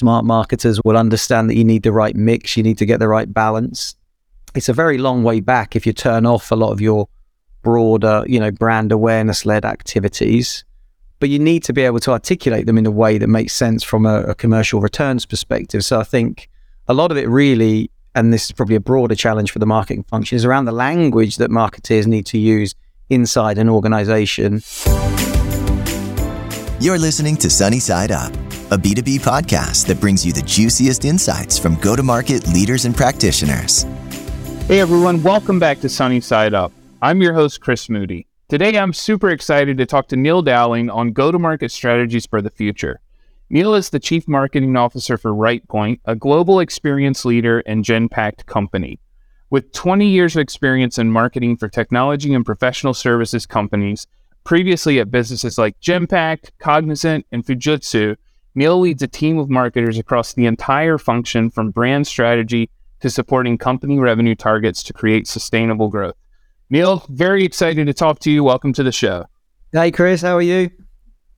smart marketers will understand that you need the right mix, you need to get the right balance. It's a very long way back if you turn off a lot of your broader, you know, brand awareness-led activities, but you need to be able to articulate them in a way that makes sense from a commercial returns perspective. So I think a lot of it really, and this is probably a broader challenge for the marketing function, is around the language that marketeers need to use inside an organization. You're listening to Sunny Side Up, a B2B podcast that brings you the juiciest insights from go-to-market leaders and practitioners. Hey everyone, welcome back to Sunny Side Up. I'm your host, Chris Moody. Today, I'm super excited to talk to Neil Dowling on go-to-market strategies for the future. Neil is the Chief Marketing Officer for RightPoint, a global experience leader and GenPact company. With 20 years of experience in marketing for technology and professional services companies, previously at businesses like GenPact, Cognizant, and Fujitsu, Neil leads a team of marketers across the entire function from brand strategy to supporting company revenue targets to create sustainable growth. Neil, very excited to talk to you. Welcome to the show. Hey, Chris. How are you?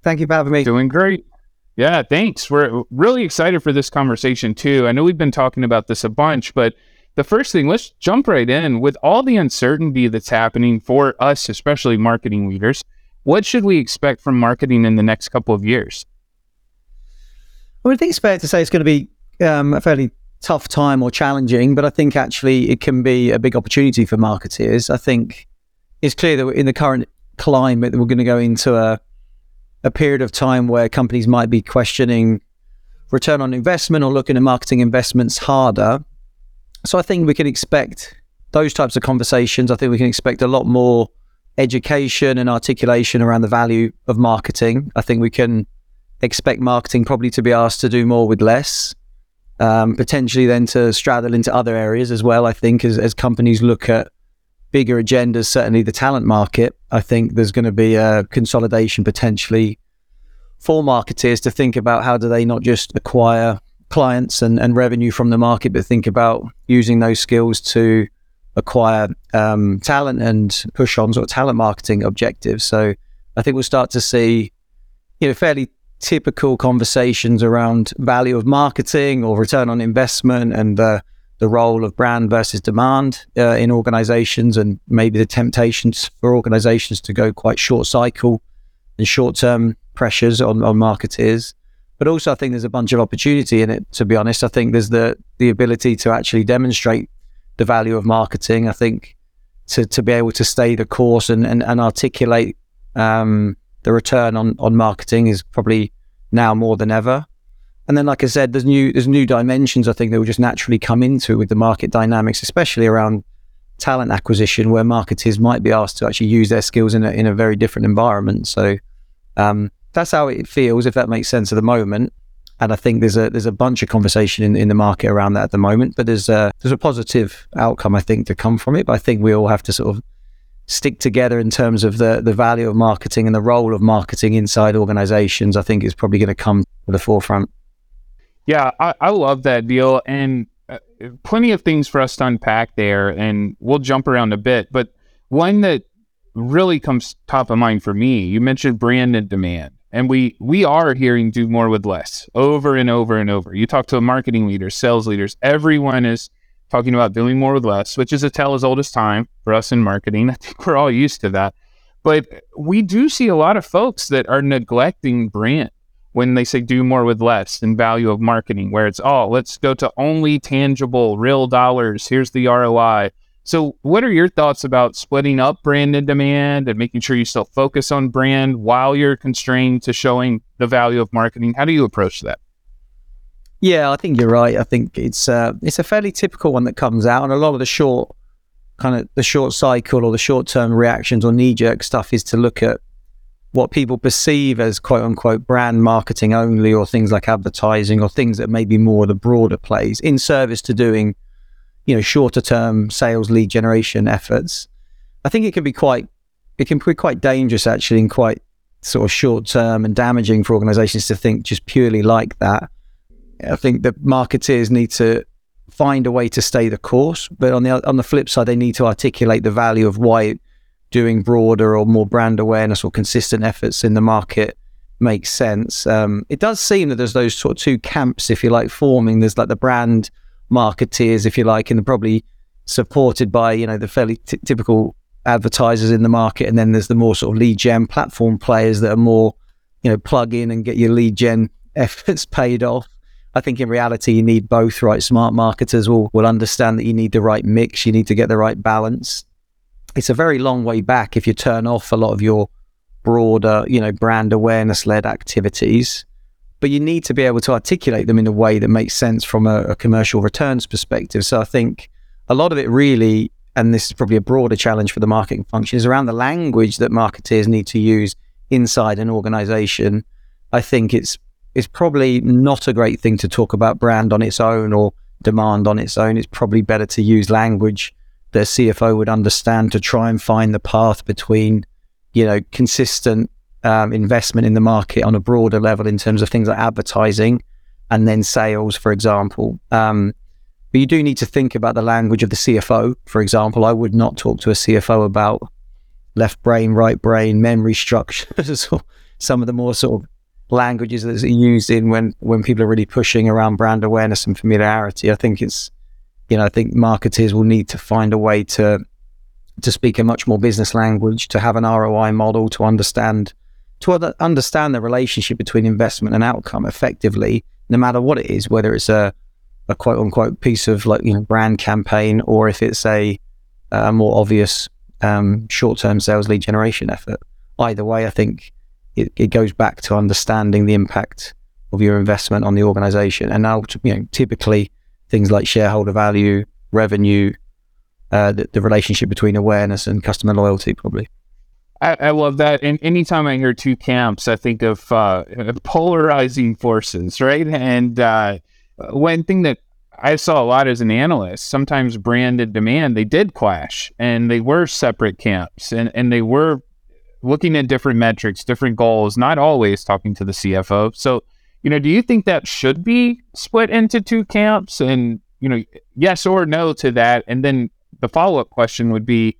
Thank you for having me. Doing great. Yeah, thanks. We're really excited for this conversation too. I know we've been talking about this a bunch, but the first thing, let's jump right in. With all the uncertainty that's happening for us, especially marketing leaders, what should we expect from marketing in the next couple of years? Well, I think it's fair to say it's going to be a fairly tough time or challenging, but I think actually it can be a big opportunity for marketeers. I think it's clear that in the current climate that we're going to go into a period of time where companies might be questioning return on investment or looking at marketing investments harder. So I think we can expect those types of conversations. I think we can expect a lot more education and articulation around the value of marketing. I think we can expect marketing probably to be asked to do more with less, potentially then to straddle into other areas as well. I think as companies look at bigger agendas, certainly the talent market, I think there's going to be a consolidation potentially for marketeers to think about how do they not just acquire clients and revenue from the market, but think about using those skills to acquire talent and push on sort of talent marketing objectives. So I think we'll start to see, you know, fairly typical conversations around value of marketing or return on investment and the role of brand versus demand in organizations, and maybe the temptations for organizations to go quite short cycle and short-term pressures on marketeers. But also I think there's a bunch of opportunity in it, to be honest. I think there's the ability to actually demonstrate the value of marketing. I think to be able to stay the course and articulate the return on marketing is probably now more than ever. And then, like I said, there's new dimensions I think that will just naturally come into with the market dynamics, especially around talent acquisition, where marketers might be asked to actually use their skills in a very different environment. So that's how it feels, if that makes sense at the moment. And I think there's a bunch of conversation in the market around that at the moment, but there's a positive outcome, I think, to come from it. But I think we all have to sort of stick together in terms of the value of marketing and the role of marketing inside organizations, I think is probably going to come to the forefront. Yeah, I love that, deal. And plenty of things for us to unpack there, and we'll jump around a bit. But one that really comes top of mind for me, you mentioned brand and demand. And we are hearing do more with less over and over and over. You talk to marketing leaders, sales leaders, everyone is talking about doing more with less, which is a tale as old as time for us in marketing. I think we're all used to that. But we do see a lot of folks that are neglecting brand when they say do more with less and value of marketing, where it's, oh, let's go to only tangible real dollars. Here's the ROI. So what are your thoughts about splitting up brand and demand and making sure you still focus on brand while you're constrained to showing the value of marketing? How do you approach that? Yeah, I think you're right. I think it's a fairly typical one that comes out, and a lot of the short cycle or the short-term reactions or knee-jerk stuff is to look at what people perceive as quote-unquote brand marketing only, or things like advertising, or things that may be more the broader plays in service to doing, you know, shorter term sales lead generation efforts. I think it can be quite dangerous actually, and quite sort of short term and damaging for organizations to think just purely like that. I think that marketers need to find a way to stay the course, but on the flip side, they need to articulate the value of why doing broader or more brand awareness or consistent efforts in the market makes sense. It does seem that there's those sort of two camps, if you like, forming. There's like the brand marketeers, if you like, and they're probably supported by, you know, the fairly typical advertisers in the market. And then there's the more sort of lead gen platform players that are more, you know, plug in and get your lead gen efforts paid off. I think in reality, you need both, right? Smart marketers will understand that you need the right mix. You need to get the right balance. It's a very long way back if you turn off a lot of your broader, you know, brand awareness led activities, but you need to be able to articulate them in a way that makes sense from a commercial returns perspective. So I think a lot of it really, and this is probably a broader challenge for the marketing function, is around the language that marketeers need to use inside an organization. I think it's probably not a great thing to talk about brand on its own or demand on its own. It's probably better to use language that a CFO would understand to try and find the path between, you know, consistent investment in the market on a broader level in terms of things like advertising and then sales, for example. But you do need to think about the language of the CFO. For example, I would not talk to a CFO about left brain, right brain, memory structures, or some of the more sort of languages that's used in when people are really pushing around brand awareness and familiarity. I think it's, you know, I think marketers will need to find a way to speak a much more business language, to have an ROI model, to understand the relationship between investment and outcome effectively, no matter what it is, whether it's a quote unquote piece of, like, you know, brand campaign, or if it's a more obvious short-term sales lead generation effort. Either way, I think it goes back to understanding the impact of your investment on the organization. And now, you know, typically things like shareholder value, revenue, the relationship between awareness and customer loyalty, probably. I love that. And anytime I hear two camps, I think of polarizing forces, right? And one thing that I saw a lot as an analyst, sometimes brand and demand, they did clash and they were separate camps, and they were looking at different metrics, different goals, not always talking to the CFO. So, you know, do you think that should be split into two camps? And, you know, yes or no to that? And then the follow-up question would be,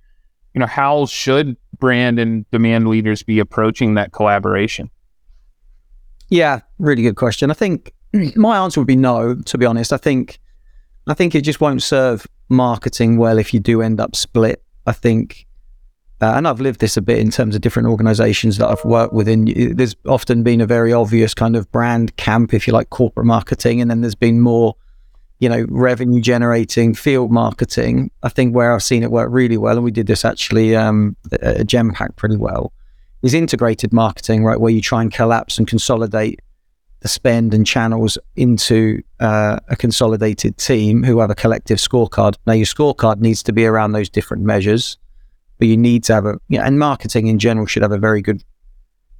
you know, how should brand and demand leaders be approaching that collaboration? Yeah, really good question. I think my answer would be no, to be honest. I think it just won't serve marketing well if you do end up split. I think, and I've lived this a bit in terms of different organizations that I've worked within, there's often been a very obvious kind of brand camp, if you like, corporate marketing, and then there's been more, you know, revenue generating field marketing. I think where I've seen it work really well, and we did this actually at GenPact pretty well, is integrated marketing, right? Where you try and collapse and consolidate the spend and channels into a consolidated team who have a collective scorecard. Now, your scorecard needs to be around those different measures, but you need to have and marketing in general should have a very good,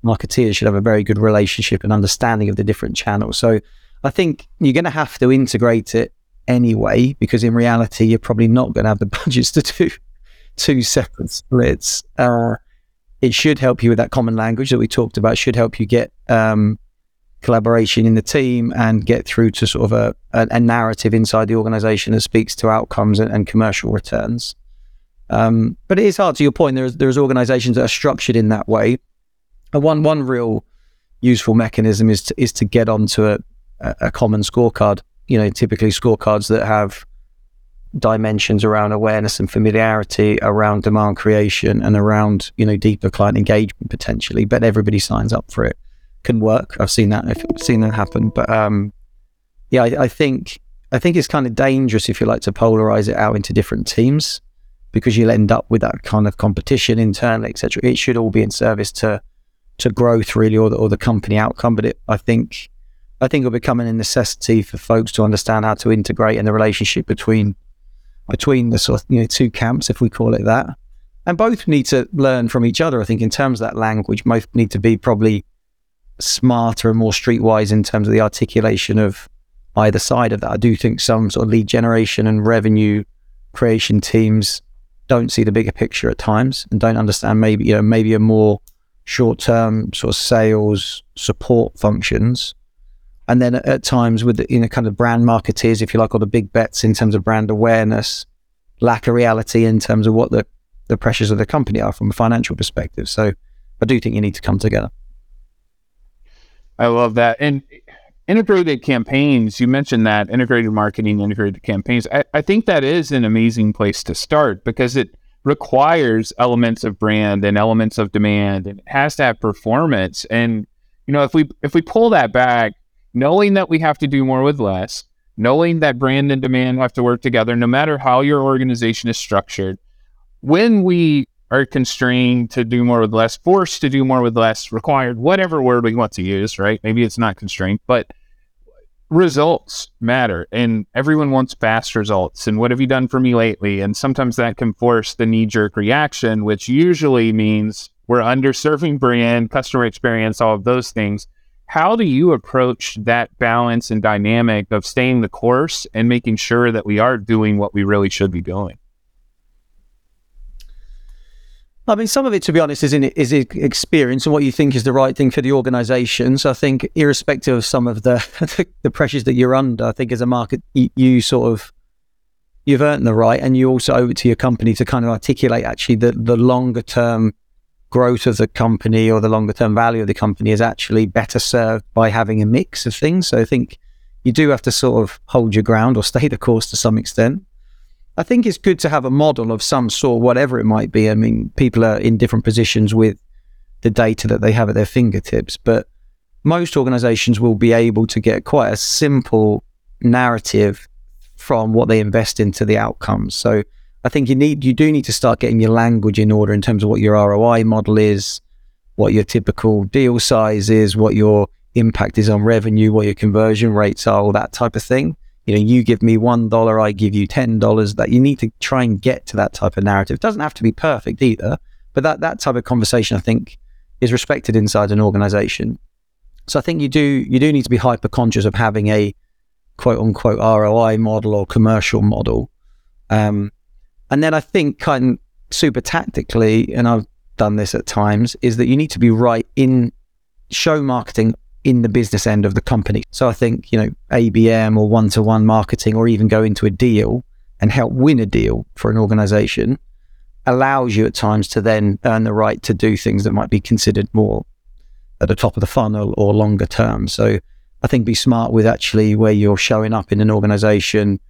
marketeers should have a very good relationship and understanding of the different channels. So I think you're going to have to integrate it anyway, because in reality, you're probably not going to have the budgets to do two separate splits. It should help you with that common language that we talked about. It should help you get collaboration in the team and get through to sort of a narrative inside the organization that speaks to outcomes and commercial returns. But it is hard, to your point. There's organizations that are structured in that way. And one real useful mechanism is to get onto a common scorecard, you know, typically scorecards that have dimensions around awareness and familiarity, around demand creation, and around, you know, deeper client engagement potentially, but everybody signs up for it. Can work. I've seen that happen. But yeah, I think it's kind of dangerous, if you like, to polarize it out into different teams, because you'll end up with that kind of competition internally, etc. It should all be in service to growth, really, or the company outcome. But I think it'll become a necessity for folks to understand how to integrate, and the relationship between the sort of, you know, two camps, if we call it that. And both need to learn from each other. I think in terms of that language, both need to be probably smarter and more streetwise in terms of the articulation of either side of that. I do think some sort of lead generation and revenue creation teams don't see the bigger picture at times, and don't understand maybe a more short-term sort of sales support functions. And then at times with the, you know, kind of brand marketeers, if you like, or the big bets in terms of brand awareness, lack of reality in terms of what the pressures of the company are from a financial perspective. So I do think you need to come together. I love that. And integrated campaigns, you mentioned that, integrated marketing, integrated campaigns. I think that is an amazing place to start because it requires elements of brand and elements of demand, and it has to have performance. And, you know, if we pull that back, knowing that we have to do more with less, knowing that brand and demand have to work together, no matter how your organization is structured, when we are constrained to do more with less, forced to do more with less, required, whatever word we want to use, right? Maybe it's not constrained, but results matter, and everyone wants fast results. And what have you done for me lately? And sometimes that can force the knee-jerk reaction, which usually means we're underserving brand, customer experience, all of those things. How do you approach that balance and dynamic of staying the course and making sure that we are doing what we really should be doing? I mean, some of it, to be honest, is experience and what you think is the right thing for the organization. So I think irrespective of some of the pressures that you're under, I think as a market, you've earned the right, and you also owe it to your company to kind of articulate actually the longer term growth of the company or the longer term value of the company is actually better served by having a mix of things. So I think you do have to sort of hold your ground or stay the course to some extent. I think it's good to have a model of some sort, whatever it might be. I mean, people are in different positions with the data that they have at their fingertips, but most organizations will be able to get quite a simple narrative from what they invest into the outcomes. So I think you do need to start getting your language in order in terms of what your ROI model is, what your typical deal size is, what your impact is on revenue, what your conversion rates are, all that type of thing. You know, you give me $1, I give you $10, that you need to try and get to that type of narrative. It doesn't have to be perfect either, but that type of conversation, I think, is respected inside an organization. So I think you do need to be hyper conscious of having a quote unquote ROI model or commercial model. And then I think kind of super tactically, and I've done this at times, is that you need to be right in show marketing in the business end of the company. So I think, you know, ABM or one-to-one marketing, or even go into a deal and help win a deal for an organization, allows you at times to then earn the right to do things that might be considered more at the top of the funnel or longer term. So I think be smart with actually where you're showing up in an organization,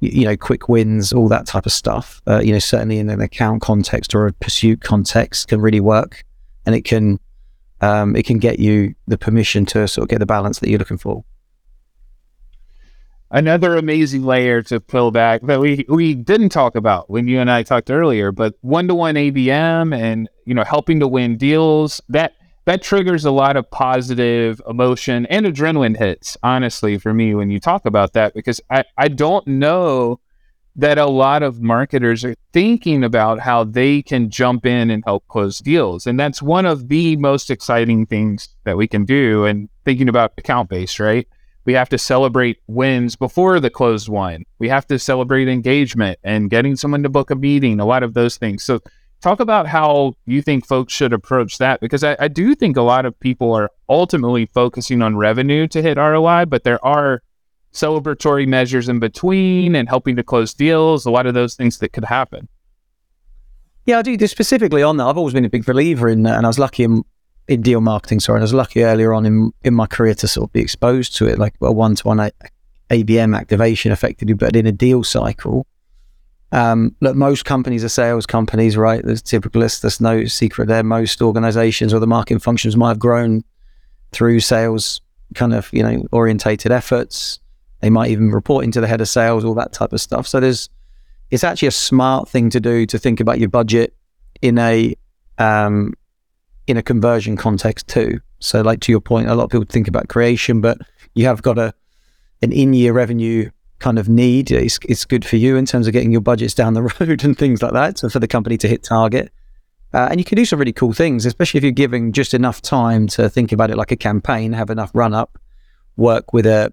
you know, quick wins, all that type of stuff, you know, certainly in an account context or a pursuit context can really work, and it can get you the permission to sort of get the balance that you're looking for. Another amazing layer to pull back that we didn't talk about when you and I talked earlier, but one-to-one ABM and, you know, helping to win deals, that triggers a lot of positive emotion and adrenaline hits, honestly, for me, when you talk about that, because I don't know that a lot of marketers are thinking about how they can jump in and help close deals. And that's one of the most exciting things that we can do. And thinking about account base, right? We have to celebrate wins before the closed one. We have to celebrate engagement and getting someone to book a meeting, a lot of those things. So talk about how you think folks should approach that, because I do think a lot of people are ultimately focusing on revenue to hit ROI, but there are celebratory measures in between and helping to close deals, a lot of those things that could happen. Yeah, I do specifically on that. I've always been a big believer in that, and I was lucky in deal marketing, and I was lucky earlier on in my career to sort of be exposed to it, like a one-to-one ABM activation effectively, but in a deal cycle. Look, most companies are sales companies, right? There's typicalists, there's no secret there. Most organizations or the marketing functions might have grown through sales kind of, you know, orientated efforts. They might even report into the head of sales, all that type of stuff. So it's actually a smart thing to do to think about your budget in a conversion context too. So like to your point, a lot of people think about creation, but you have got an in-year revenue kind of need. It's good for you in terms of getting your budgets down the road and things like that. So for the company to hit target, and you can do some really cool things, especially if you're giving just enough time to think about it like a campaign, have enough run up, work with a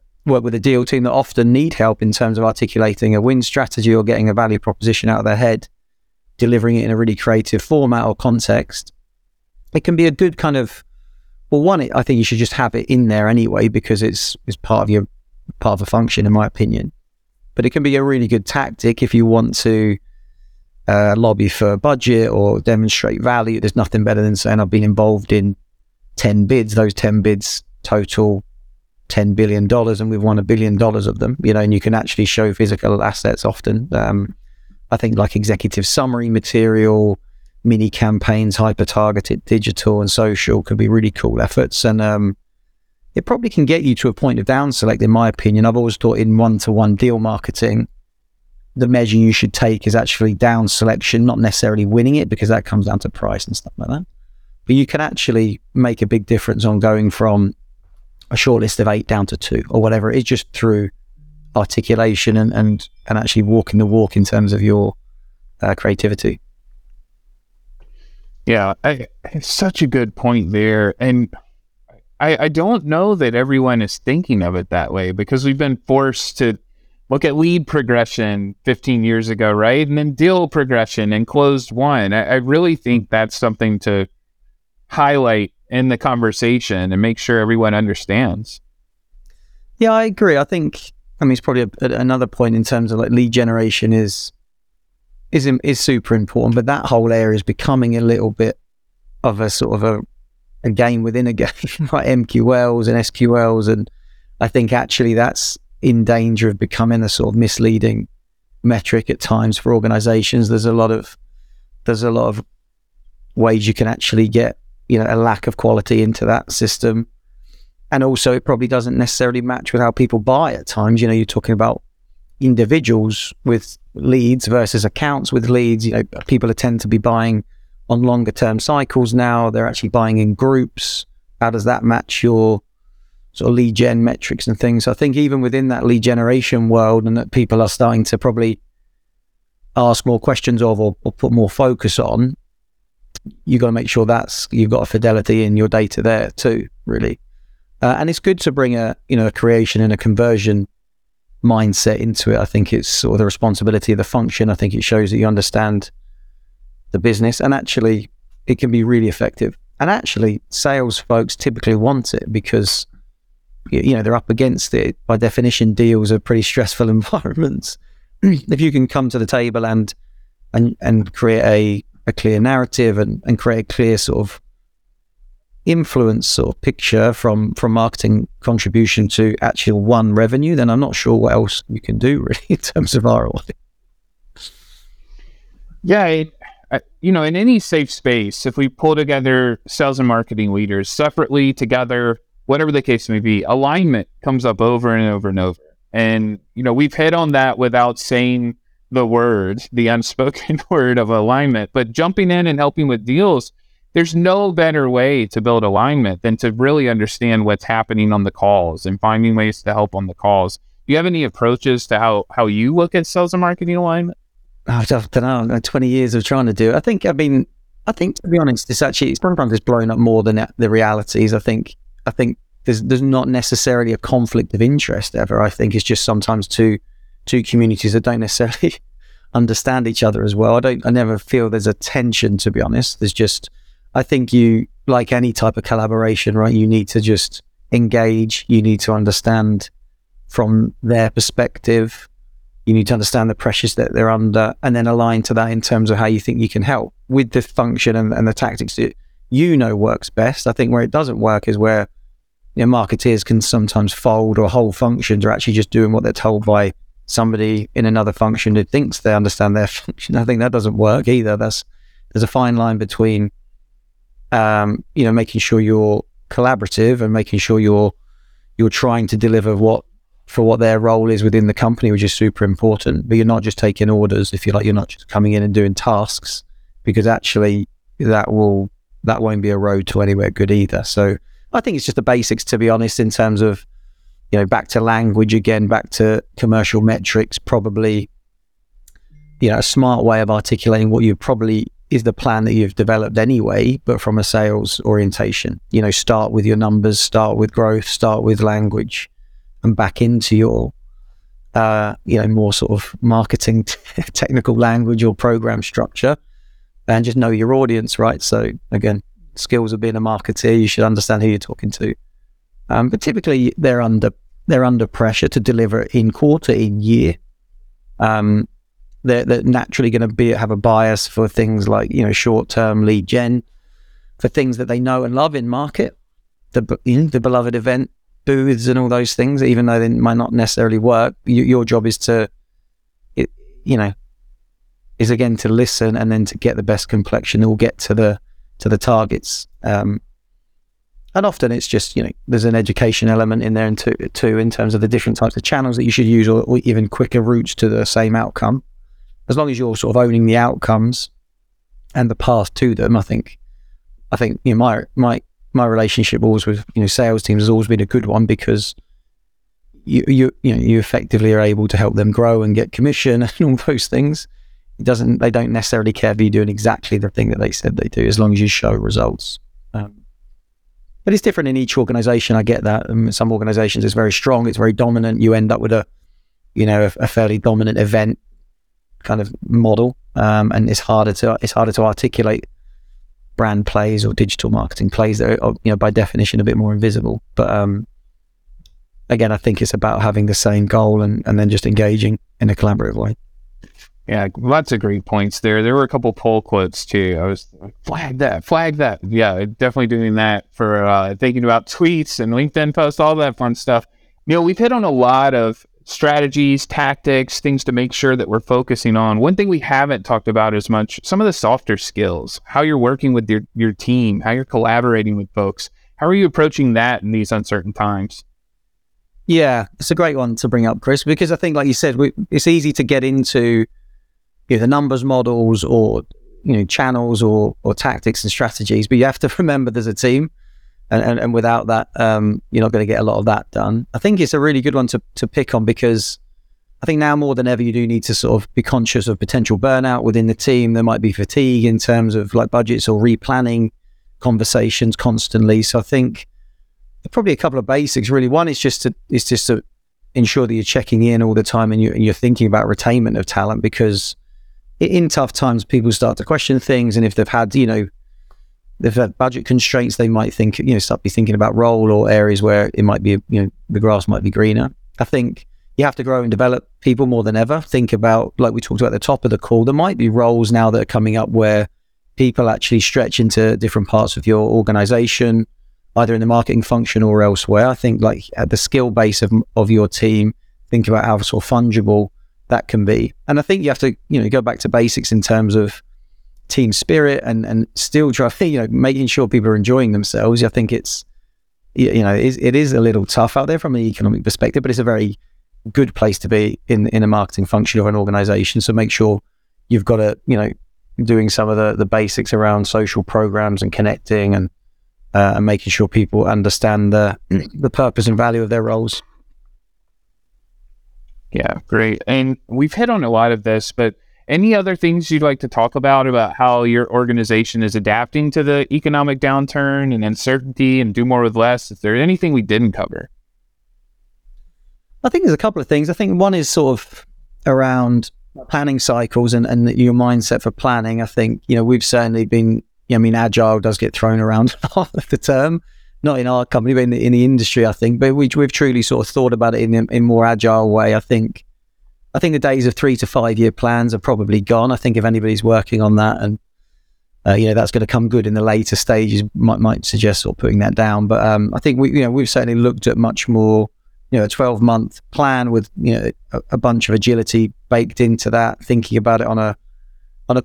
deal team that often need help in terms of articulating a win strategy or getting a value proposition out of their head, delivering it in a really creative format or context. It can be a good kind of, well, one, I think you should just have it in there anyway, because it's part of a function, in my opinion. But it can be a really good tactic if you want to lobby for a budget or demonstrate value. There's nothing better than saying I've been involved in 10 bids. Those 10 bids total $10 billion and we've won $1 billion of them, you know, and you can actually show physical assets often. I think like executive summary material, mini campaigns, hyper-targeted, digital and social could be really cool efforts. And it probably can get you to a point of down select, in my opinion. I've always thought in one-to-one deal marketing, the measure you should take is actually down selection, not necessarily winning it, because that comes down to price and stuff like that. But you can actually make a big difference on going from a short list of 8 down to 2 or whatever it is, just through articulation and actually walking the walk in terms of your creativity. Yeah, it's such a good point there. And I don't know that everyone is thinking of it that way, because we've been forced to look at lead progression 15 years ago, right? And then deal progression and closed won. I really think that's something to highlight in the conversation and make sure everyone understands. Yeah, I agree. I think, I mean, it's probably another point in terms of like lead generation is super important, but that whole area is becoming a little bit of a sort of a game within a game, like MQLs and SQLs. And I think actually that's in danger of becoming a sort of misleading metric at times for organizations. There's a lot of ways you can actually get, you know, a lack of quality into that system. And also it probably doesn't necessarily match with how people buy at times. You know, you're talking about individuals with leads versus accounts with leads. You know, people tend to be buying on longer term cycles now. They're actually buying in groups. How does that match your sort of lead gen metrics and things? So I think even within that lead generation world, and that people are starting to probably ask more questions of, or put more focus on, you've got to make sure that's, you've got a fidelity in your data there too, really. And it's good to bring a creation and a conversion mindset into it. I think it's sort of the responsibility of the function. I think it shows that you understand the business, and actually it can be really effective. And actually sales folks typically want it because, you know, they're up against it. By definition, deals are pretty stressful environments. If you can come to the table and create a clear narrative and create a clear sort of influence or picture from marketing contribution to actual one revenue, then I'm not sure what else you can do really in terms of ROI. Yeah, in any safe space, if we pull together sales and marketing leaders separately, together, whatever the case may be, alignment comes up over and over and over. And, you know, we've hit on that without saying the word, the unspoken word of alignment, but jumping in and helping with deals, there's no better way to build alignment than to really understand what's happening on the calls and finding ways to help on the calls. Do you have any approaches to how you look at sales and marketing alignment? I don't know. 20 years of trying to do it. I think to be honest, it's sometimes it's blown up more than the realities. I think there's not necessarily a conflict of interest ever. I think it's just sometimes two communities that don't necessarily understand each other as well. I never feel there's a tension, to be honest. There's just, I think you, like any type of collaboration, right? You need to just engage. You need to understand from their perspective. You need to understand the pressures that they're under, and then align to that in terms of how you think you can help with the function and the tactics that you know works best. I think where it doesn't work is where, you know, marketeers can sometimes fold, or whole functions are actually just doing what they're told by somebody in another function who thinks they understand their function. I think that doesn't work either. There's a fine line between making sure you're collaborative and making sure you're trying to deliver what their role is within the company, which is super important. But you're not just taking orders, if you like. You're not just coming in and doing tasks, because actually that won't be a road to anywhere good either. So I think it's just the basics, to be honest, in terms of, you know, back to language again, back to commercial metrics, probably, you know, a smart way of articulating what you probably is the plan that you've developed anyway, but from a sales orientation. You know, start with your numbers, start with growth, start with language, and back into your, more sort of marketing technical language or program structure, and just know your audience, right? So again, skills of being a marketer, you should understand who you're talking to. But typically they're under pressure to deliver in quarter, in year. They're naturally going to have a bias for things like, you know, short-term lead gen, for things that they know and love in market. the beloved event booths and all those things, even though they might not necessarily work. Your job is to, again, to listen and then to get the best complexion or get to the targets. And often it's just, there's an education element in there and too in terms of the different types of channels that you should use or even quicker routes to the same outcome. As long as you're sort of owning the outcomes and the path to them, I think my relationship always with sales teams has always been a good one, because you effectively are able to help them grow and get commission and all those things. They don't necessarily care if you're doing exactly the thing that they said they do, as long as you show results. But it's different in each organization. I get that. Some organizations it's very strong, it's very dominant. You end up with a fairly dominant event kind of model, and it's harder to articulate brand plays or digital marketing plays that are, by definition, a bit more invisible. But again, I think it's about having the same goal and then just engaging in a collaborative way. Yeah, lots of great points there. There were a couple poll quotes too. I was like, flag that. Yeah, definitely doing that for thinking about tweets and LinkedIn posts, all that fun stuff. We've hit on a lot of strategies, tactics, things to make sure that we're focusing on. One thing we haven't talked about as much, some of the softer skills, how you're working with your team, how you're collaborating with folks. How are you approaching that in these uncertain times? Yeah, it's a great one to bring up, Chris, because I think, like you said, it's easy to get into the numbers models or channels or tactics and strategies, but you have to remember there's a team, and without that you're not going to get a lot of that done. I think it's a really good one to pick on, because I think now more than ever you do need to sort of be conscious of potential burnout within the team. There might be fatigue in terms of like budgets or replanning conversations constantly. So I think probably a couple of basics really. One is just to ensure that you're checking in all the time and you're thinking about retainment of talent, because in tough times, people start to question things, and if they've had, they've had budget constraints, they might think, start be thinking about role or areas where it might be, the grass might be greener. I think you have to grow and develop people more than ever. Think about, like we talked about at the top of the call, there might be roles now that are coming up where people actually stretch into different parts of your organization, either in the marketing function or elsewhere. I think like at the skill base of your team, think about how sort of fungible that can be. And I think you have to, go back to basics in terms of team spirit and still try, making sure people are enjoying themselves. I think it's, it is a little tough out there from an economic perspective, but it's a very good place to be in a marketing function or an organization. So make sure you've got a, doing some of the basics around social programs and connecting and making sure people understand the purpose and value of their roles. Yeah, great. And we've hit on a lot of this, but any other things you'd like to talk about how your organization is adapting to the economic downturn and uncertainty and do more with less? Is there anything we didn't cover? I think there's a couple of things. I think one is sort of around planning cycles and your mindset for planning. I think, we've certainly been, agile does get thrown around a lot of the term, not in our company, but in the industry, I think. But we've truly sort of thought about it in more agile way. I think the days of 3 to 5 year plans are probably gone. I think if anybody's working on that, and that's going to come good in the later stages, might suggest sort of putting that down. But I think we've certainly looked at much more, a 12-month plan with a bunch of agility baked into that. Thinking about it on a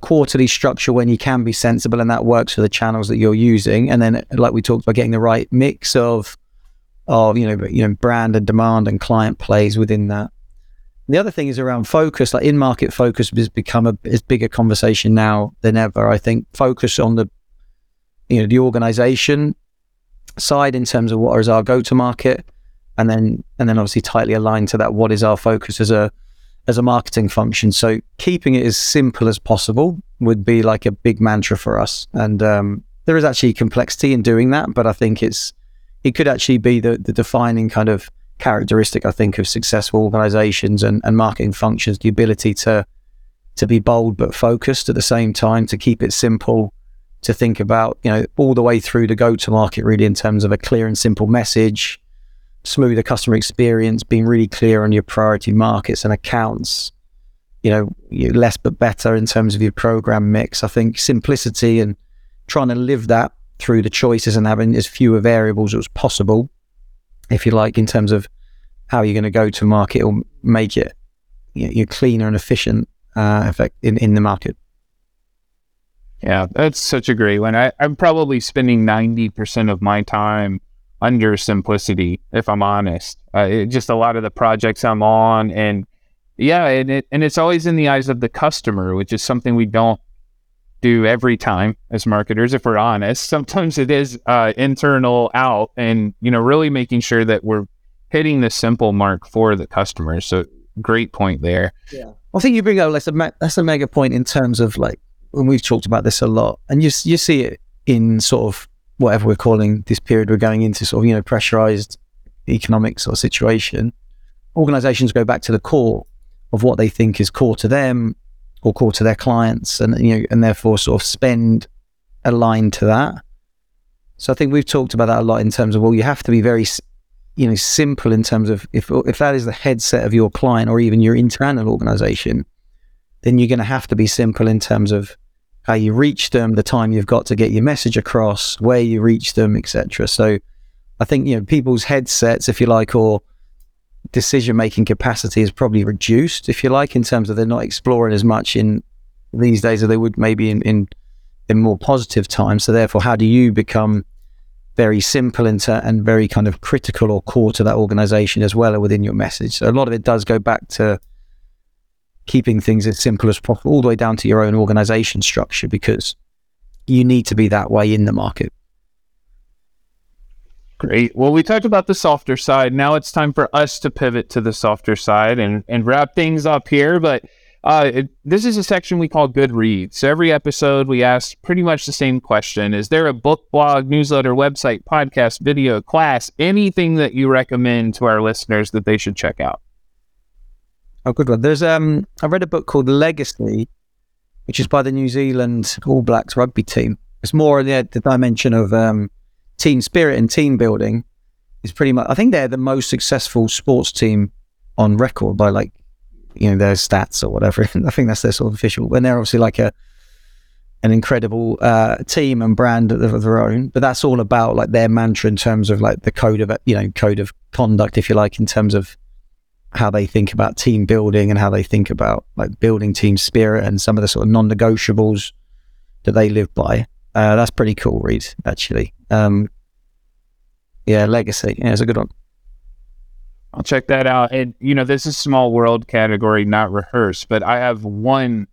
quarterly structure when you can be sensible, and that works for the channels that you're using. And then, like we talked about, getting the right mix of brand and demand and client plays within that. And the other thing is around focus. Like in-market focus has become as big a conversation now than ever. I think focus on the organization side in terms of what is our go-to-market, and then obviously tightly aligned to that, what is our focus as a marketing function. So keeping it as simple as possible would be like a big mantra for us. And there is actually complexity in doing that, but I think it could actually be the defining kind of characteristic, I think, of successful organizations and marketing functions, the ability to be bold but focused at the same time, to keep it simple, to think about, all the way through the go-to-market really in terms of a clear and simple message, smoother customer experience, being really clear on your priority markets and accounts, less but better in terms of your program mix. I think simplicity and trying to live that through the choices and having as fewer variables as possible, if you like, in terms of how you're going to go to market or make it, you're cleaner and efficient in the market. Yeah, that's such a great one. I'm probably spending 90% of my time under simplicity, if I'm honest. Just a lot of the projects I'm on, and yeah, and it's always in the eyes of the customer, which is something we don't do every time as marketers, if we're honest. Sometimes it is internal out, and really making sure that we're hitting the simple mark for the customer. So great point there. Yeah, I think you bring up that's a mega point in terms of like, when we've talked about this a lot, and you see it in sort of whatever we're calling this period we're going into, sort of pressurized economic sort of situation. Organizations go back to the core of what they think is core to them or core to their clients, and and therefore sort of spend aligned to that. So I think we've talked about that a lot in terms of, well, you have to be very simple in terms of if that is the headset of your client or even your internal organization, then you're going to have to be simple in terms of how you reach them, the time you've got to get your message across, where you reach them, etc. So I think, people's headsets, if you like, or decision-making capacity is probably reduced, if you like, in terms of they're not exploring as much in these days as they would maybe in more positive times. So therefore, how do you become very simple and very kind of critical or core to that organization as well within your message? So a lot of it does go back to keeping things as simple as possible, all the way down to your own organization structure, because you need to be that way in the market. Great. Well, we talked about the softer side. Now it's time for us to pivot to the softer side and wrap things up here. But this is a section we call Good Reads. So every episode we ask pretty much the same question. Is there a book, blog, newsletter, website, podcast, video, class, anything that you recommend to our listeners that they should check out? Oh, good one. There's I read a book called Legacy, which is by the New Zealand All Blacks rugby team. It's more the dimension of team spirit and team building. Is pretty much, I think they're the most successful sports team on record by their stats or whatever. I think that's their sort of official. And they're obviously like an incredible team and brand of their own. But that's all about like their mantra in terms of like the code of conduct, if you like, in terms of how they think about team building and how they think about like building team spirit and some of the sort of non-negotiables that they live by. That's pretty cool read, actually. Legacy. Yeah, it's a good one. I'll check that out. And this is small world category, not rehearsed, but I have one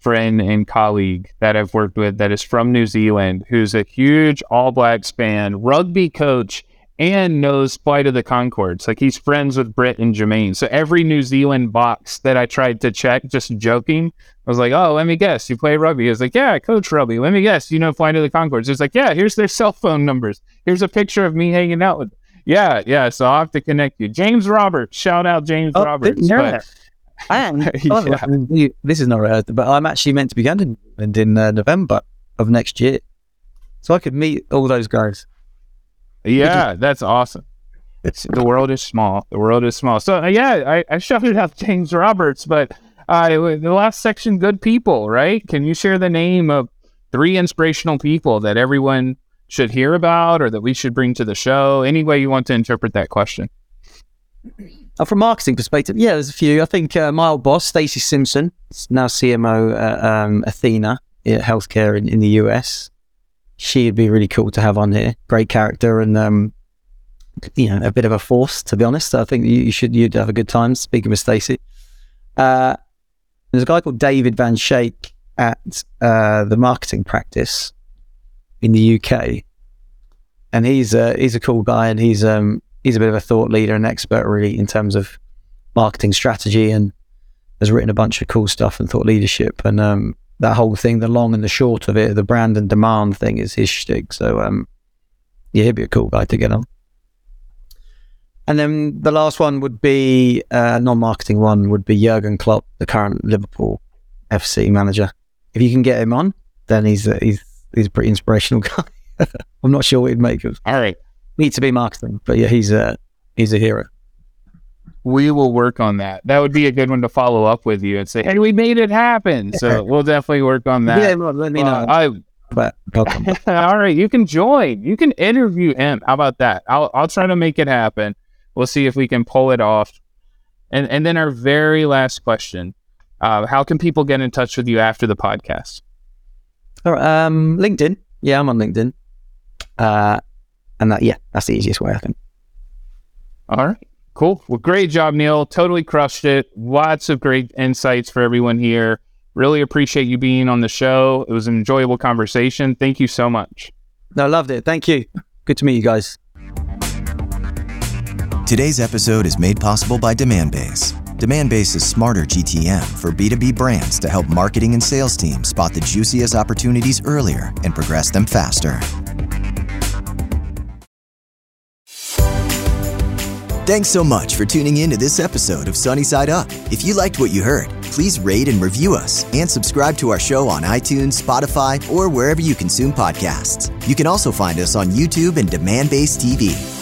friend and colleague that I've worked with that is from New Zealand, who's a huge All Blacks fan, rugby coach, and knows Flight of the Conchords. Like, he's friends with Britt and Jermaine. So every New Zealand box that I tried to check, just joking, I was like, oh, let me guess, you play rugby. He was like, yeah, I coach rugby. Let me guess, Flight of the Conchords. He's like, yeah, here's their cell phone numbers. Here's a picture of me hanging out with them. Yeah, yeah, so I'll have to connect you. James Roberts. Shout out James Roberts. This is not right, but I'm actually meant to be going to November of next year. So I could meet all those guys. Yeah, that's awesome. The world is small. So I shouted out James Roberts, but the last section, good people, right? Can you share the name of 3 inspirational people that everyone should hear about or that we should bring to the show? Any way you want to interpret that question. From a marketing perspective, yeah, there's a few. I think my old boss, Stacey Simpson, now CMO at Athena Healthcare in the US. She'd be really cool to have on here. Great character and, a bit of a force, to be honest. I think you'd have a good time speaking with Stacey. There's a guy called David van Schaick at the marketing practice in the UK. And he's a cool guy, and he's a bit of a thought leader and expert really in terms of marketing strategy, and has written a bunch of cool stuff and thought leadership. And, that whole thing, the long and the short of it, the brand and demand thing is his shtick. So, he'd be a cool guy to get on. And then the last one would be, non-marketing one would be Jurgen Klopp, the current Liverpool FC manager. If you can get him on, then he's a pretty inspirational guy. I'm not sure what he'd make of. All right. Need to be marketing, but yeah, he's a hero. We will work on that. That would be a good one to follow up with you and say, hey, we made it happen. So we'll definitely work on that. Yeah, let me know. But welcome. All right, you can join. You can interview him. How about that? I'll try to make it happen. We'll see if we can pull it off. And then our very last question: how can people get in touch with you after the podcast? All right, LinkedIn. Yeah, I'm on LinkedIn. And that, yeah, that's the easiest way, I think. All right, cool. Well, great job, Neil. Totally crushed it. Lots of great insights for everyone here. Really appreciate you being on the show. It was an enjoyable conversation. Thank you so much. No, loved it. Thank you. Good to meet you guys. Today's episode is made possible by Demandbase. Demandbase is smarter GTM for B2B brands to help marketing and sales teams spot the juiciest opportunities earlier and progress them faster. Thanks so much for tuning in to this episode of Sunny Side Up. If you liked what you heard, please rate and review us and subscribe to our show on iTunes, Spotify, or wherever you consume podcasts. You can also find us on YouTube and Demandbase TV.